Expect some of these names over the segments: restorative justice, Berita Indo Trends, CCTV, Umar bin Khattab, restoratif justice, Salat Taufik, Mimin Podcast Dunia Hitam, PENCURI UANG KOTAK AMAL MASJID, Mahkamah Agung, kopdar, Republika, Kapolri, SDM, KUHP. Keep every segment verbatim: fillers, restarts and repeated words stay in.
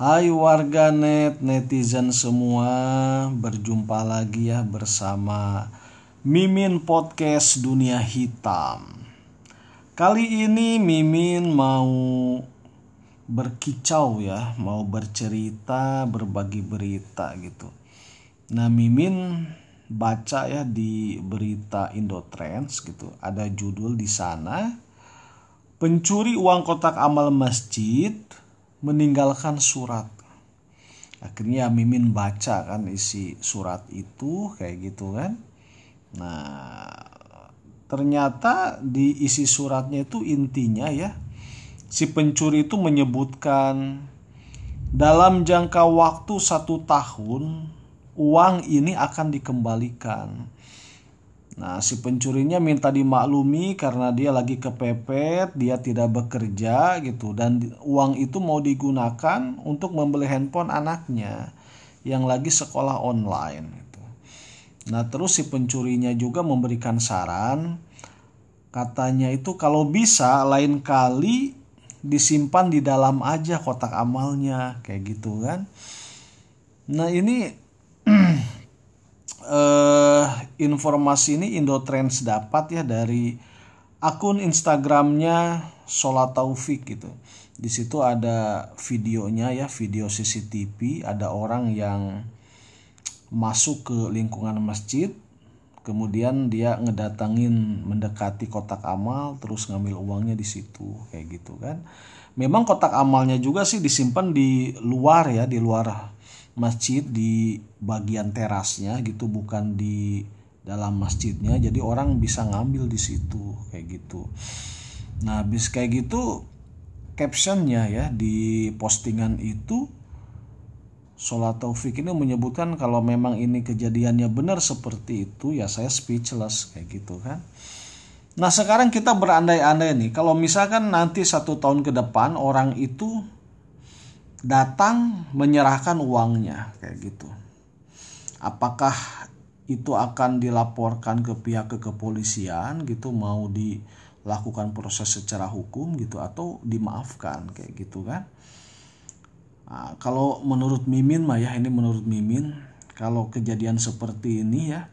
Hai warganet, netizen semua, berjumpa lagi ya bersama Mimin Podcast Dunia Hitam. Kali ini Mimin mau berkicau ya, mau bercerita, berbagi berita gitu. Nah, Mimin baca ya di Berita Indo Trends gitu, ada judul di sana, Pencuri Uang Kotak Amal Masjid meninggalkan surat. Akhirnya Mimin baca kan isi surat itu kayak gitu kan. Nah, ternyata di isi suratnya itu intinya ya, si pencuri itu menyebutkan dalam jangka waktu satu tahun uang ini akan dikembalikan. Nah, si pencurinya minta dimaklumi karena dia lagi kepepet, dia tidak bekerja gitu, dan uang itu mau digunakan untuk membeli handphone anaknya yang lagi sekolah online gitu. Nah, terus si pencurinya juga memberikan saran, katanya itu kalau bisa lain kali disimpan di dalam aja kotak amalnya kayak gitu kan. Nah, ini Uh, informasi ini Indo Trends dapat ya dari akun Instagramnya Salat Taufik gitu. Di situ ada videonya ya, video C C T V, ada orang yang masuk ke lingkungan masjid, kemudian dia ngedatangin mendekati kotak amal, terus ngambil uangnya di situ kayak gitu kan. Memang kotak amalnya juga sih disimpan di luar ya, di luar masjid, di bagian terasnya gitu, bukan di dalam masjidnya, jadi orang bisa ngambil di situ kayak gitu. Nah, habis kayak gitu captionnya ya di postingan itu, Salat Taufik ini menyebutkan kalau memang ini kejadiannya benar seperti itu ya, saya speechless kayak gitu kan. Nah, sekarang kita berandai-andai nih, kalau misalkan nanti satu tahun ke depan orang itu datang menyerahkan uangnya kayak gitu, apakah itu akan dilaporkan ke pihak ke kepolisian gitu, mau dilakukan proses secara hukum gitu, atau dimaafkan kayak gitu kan. Nah, kalau menurut Mimin mah ya, ini menurut Mimin, kalau kejadian seperti ini ya,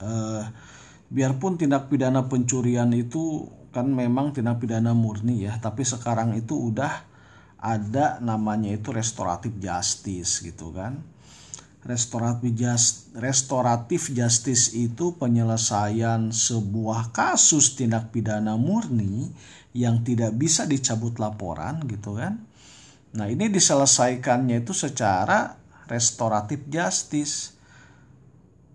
eh, biarpun tindak pidana pencurian itu kan memang tindak pidana murni ya, tapi sekarang itu udah ada namanya itu restoratif justice gitu kan. Restoratif just, restoratif justice itu penyelesaian sebuah kasus tindak pidana murni yang tidak bisa dicabut laporan gitu kan. Nah, ini diselesaikannya itu secara restoratif justice.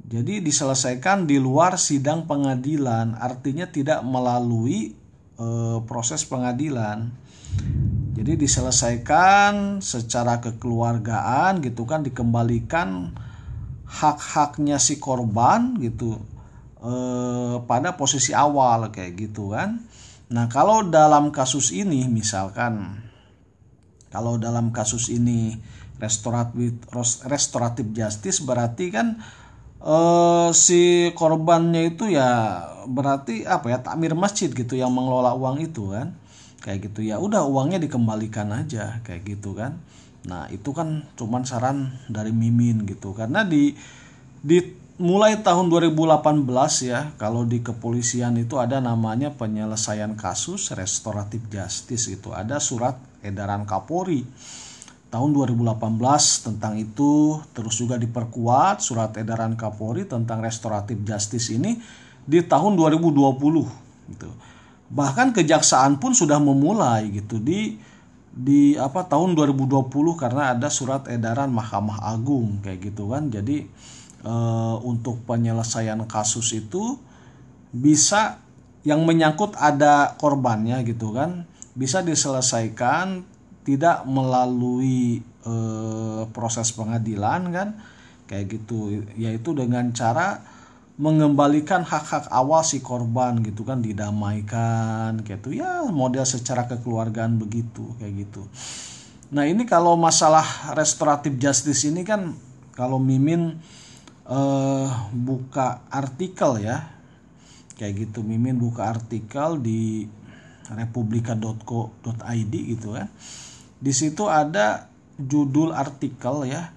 Jadi diselesaikan di luar sidang pengadilan, artinya tidak melalui e, proses pengadilan. Jadi diselesaikan secara kekeluargaan gitu kan, dikembalikan hak-haknya si korban gitu eh, pada posisi awal kayak gitu kan. Nah, kalau dalam kasus ini misalkan, kalau dalam kasus ini restoratif restoratif justice berarti kan eh, si korbannya itu ya berarti apa ya, takmir masjid gitu yang mengelola uang itu kan. Kayak gitu ya, udah uangnya dikembalikan aja kayak gitu kan. Nah, itu kan cuman saran dari Mimin gitu, karena di di mulai tahun dua ribu delapan belas ya, kalau di kepolisian itu ada namanya penyelesaian kasus restoratif justice itu, ada surat edaran Kapolri tahun dua ribu delapan belas tentang itu, terus juga diperkuat surat edaran Kapolri tentang restoratif justice ini di tahun dua ribu dua puluh gitu. Bahkan kejaksaan pun sudah memulai gitu di di apa tahun dua ribu dua puluh, karena ada surat edaran Mahkamah Agung kayak gitu kan. Jadi e, untuk penyelesaian kasus itu bisa, yang menyangkut ada korbannya gitu kan, bisa diselesaikan tidak melalui e, proses pengadilan kan kayak gitu, yaitu dengan cara mengembalikan hak-hak awal si korban gitu kan, didamaikan gitu ya, model secara kekeluargaan begitu kayak gitu. Nah, ini kalau masalah restoratif justice ini kan, kalau Mimin eh, buka artikel ya kayak gitu, Mimin buka artikel di republika dot co dot i d gitu kan, di situ ada judul artikel ya,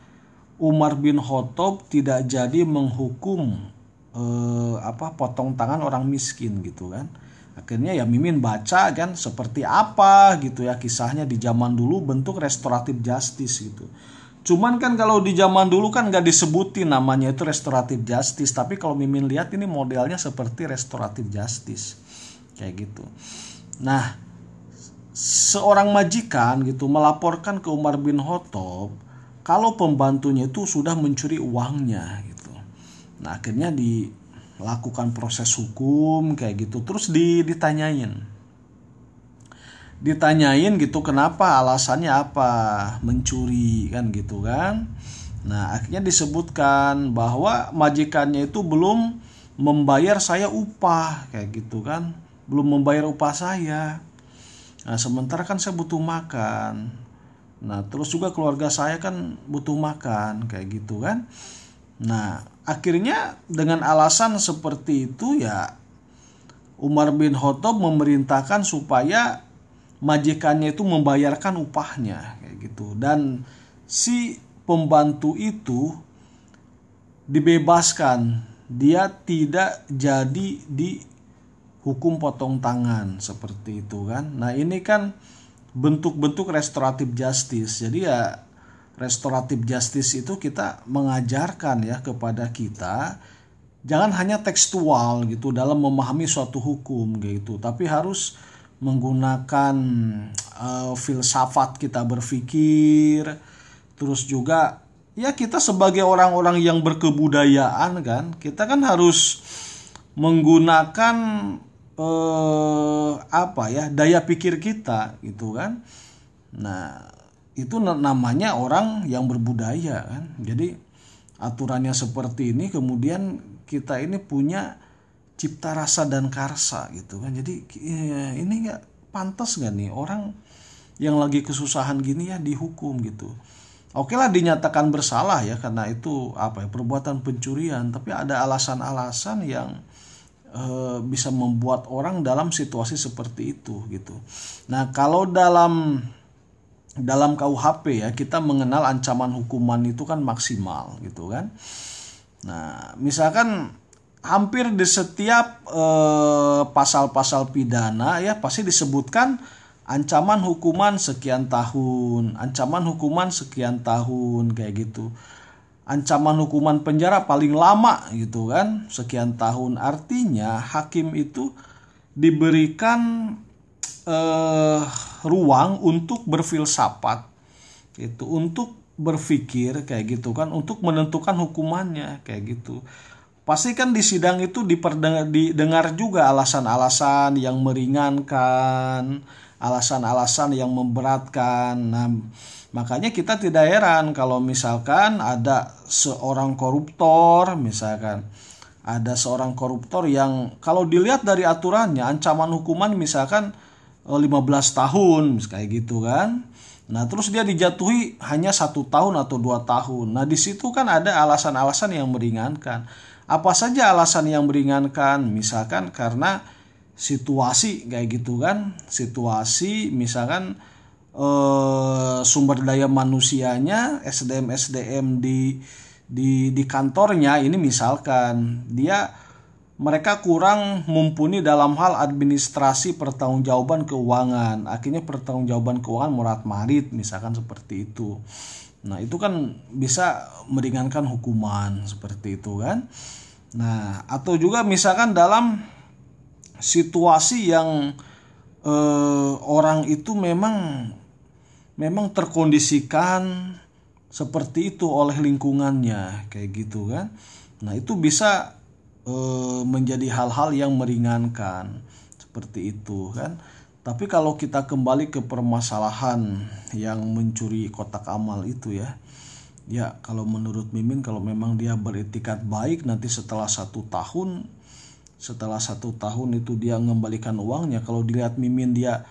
Umar bin Khattab tidak jadi menghukum eh, apa potong tangan orang miskin gitu kan. Akhirnya ya Mimin baca kan seperti apa gitu ya kisahnya di zaman dulu bentuk restoratif justice gitu. Cuman kan kalau di zaman dulu kan gak disebutin namanya itu restoratif justice, tapi kalau Mimin lihat ini modelnya seperti restoratif justice kayak gitu. Nah, seorang majikan gitu melaporkan ke Umar bin Khattab kalau pembantunya itu sudah mencuri uangnya gitu. Nah akhirnya dilakukan proses hukum kayak gitu. Terus di, ditanyain. Ditanyain gitu kenapa, alasannya apa mencuri kan gitu kan. Nah akhirnya disebutkan bahwa majikannya itu belum membayar saya upah kayak gitu kan. Belum membayar upah saya. Nah sementara kan saya butuh makan. Nah terus juga keluarga saya kan butuh makan kayak gitu kan. Nah akhirnya dengan alasan seperti itu ya Umar bin Khattab memerintahkan supaya majikannya itu membayarkan upahnya kayak gitu. Dan si pembantu itu dibebaskan, dia tidak jadi dihukum potong tangan seperti itu kan. Nah ini kan bentuk-bentuk restoratif justice. Jadi ya restoratif justice itu kita mengajarkan ya kepada kita jangan hanya tekstual gitu dalam memahami suatu hukum gitu, tapi harus menggunakan uh, filsafat kita berpikir. Terus juga ya kita sebagai orang-orang yang berkebudayaan kan, kita kan harus menggunakan Eh, apa ya daya pikir kita gitu kan. Nah itu namanya orang yang berbudaya kan. Jadi aturannya seperti ini, kemudian kita ini punya cipta rasa dan karsa gitu kan. Jadi eh, ini nggak pantas nggak nih orang yang lagi kesusahan gini ya dihukum gitu. Oke lah dinyatakan bersalah ya karena itu apa ya perbuatan pencurian, tapi ada alasan-alasan yang bisa membuat orang dalam situasi seperti itu gitu. Nah kalau dalam dalam K U H P ya kita mengenal ancaman hukuman itu kan maksimal gitu kan. Nah misalkan hampir di setiap eh, pasal-pasal pidana ya pasti disebutkan ancaman hukuman sekian tahun, ancaman hukuman sekian tahun kayak gitu. Ancaman hukuman penjara paling lama gitu kan sekian tahun. Artinya hakim itu diberikan eh, ruang untuk berfilsafat gitu, untuk berpikir kayak gitu kan, untuk menentukan hukumannya kayak gitu. Pasti kan di sidang itu diperdengar, didengar juga alasan-alasan yang meringankan, alasan-alasan yang memberatkan. Nah, makanya kita tidak heran kalau misalkan ada seorang koruptor, misalkan ada seorang koruptor yang kalau dilihat dari aturannya ancaman hukuman misalkan lima belas tahun kayak gitu kan. Nah, terus dia dijatuhi hanya satu tahun atau dua tahun. Nah, di situ kan ada alasan-alasan yang meringankan. Apa saja alasan yang meringankan? Misalkan karena situasi kayak gitu kan, situasi misalkan eh, sumber daya manusianya, S D M S D M di di di kantornya ini misalkan dia mereka kurang mumpuni dalam hal administrasi pertanggungjawaban keuangan, akhirnya pertanggungjawaban keuangan morat-marit misalkan seperti itu. Nah itu kan bisa meringankan hukuman seperti itu kan. Nah atau juga misalkan dalam situasi yang eh, orang itu memang memang terkondisikan seperti itu oleh lingkungannya kayak gitu kan. Nah itu bisa eh, menjadi hal-hal yang meringankan seperti itu kan. Tapi kalau kita kembali ke permasalahan yang mencuri kotak amal itu ya, ya kalau menurut Mimin kalau memang dia beretikat baik nanti setelah satu tahun Setelah satu tahun itu dia mengembalikan uangnya. Kalau dilihat Mimin dia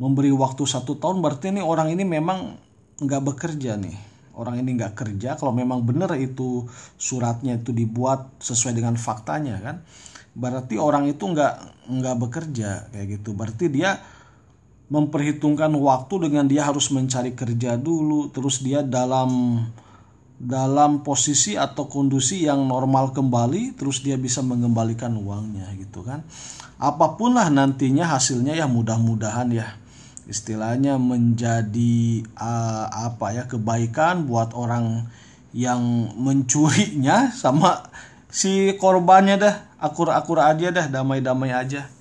memberi waktu satu tahun, berarti ini orang ini memang nggak bekerja nih. Orang ini nggak kerja. Kalau memang benar itu suratnya itu dibuat sesuai dengan faktanya kan, berarti orang itu nggak nggak bekerja kayak gitu. Berarti dia memperhitungkan waktu dengan dia harus mencari kerja dulu, terus dia dalam dalam posisi atau kondisi yang normal kembali, terus dia bisa mengembalikan uangnya gitu kan. Apapun lah nantinya hasilnya, ya mudah-mudahan ya istilahnya menjadi uh, apa ya kebaikan buat orang yang mencurinya, sama si korbannya dah akur-akur aja dah, damai-damai aja.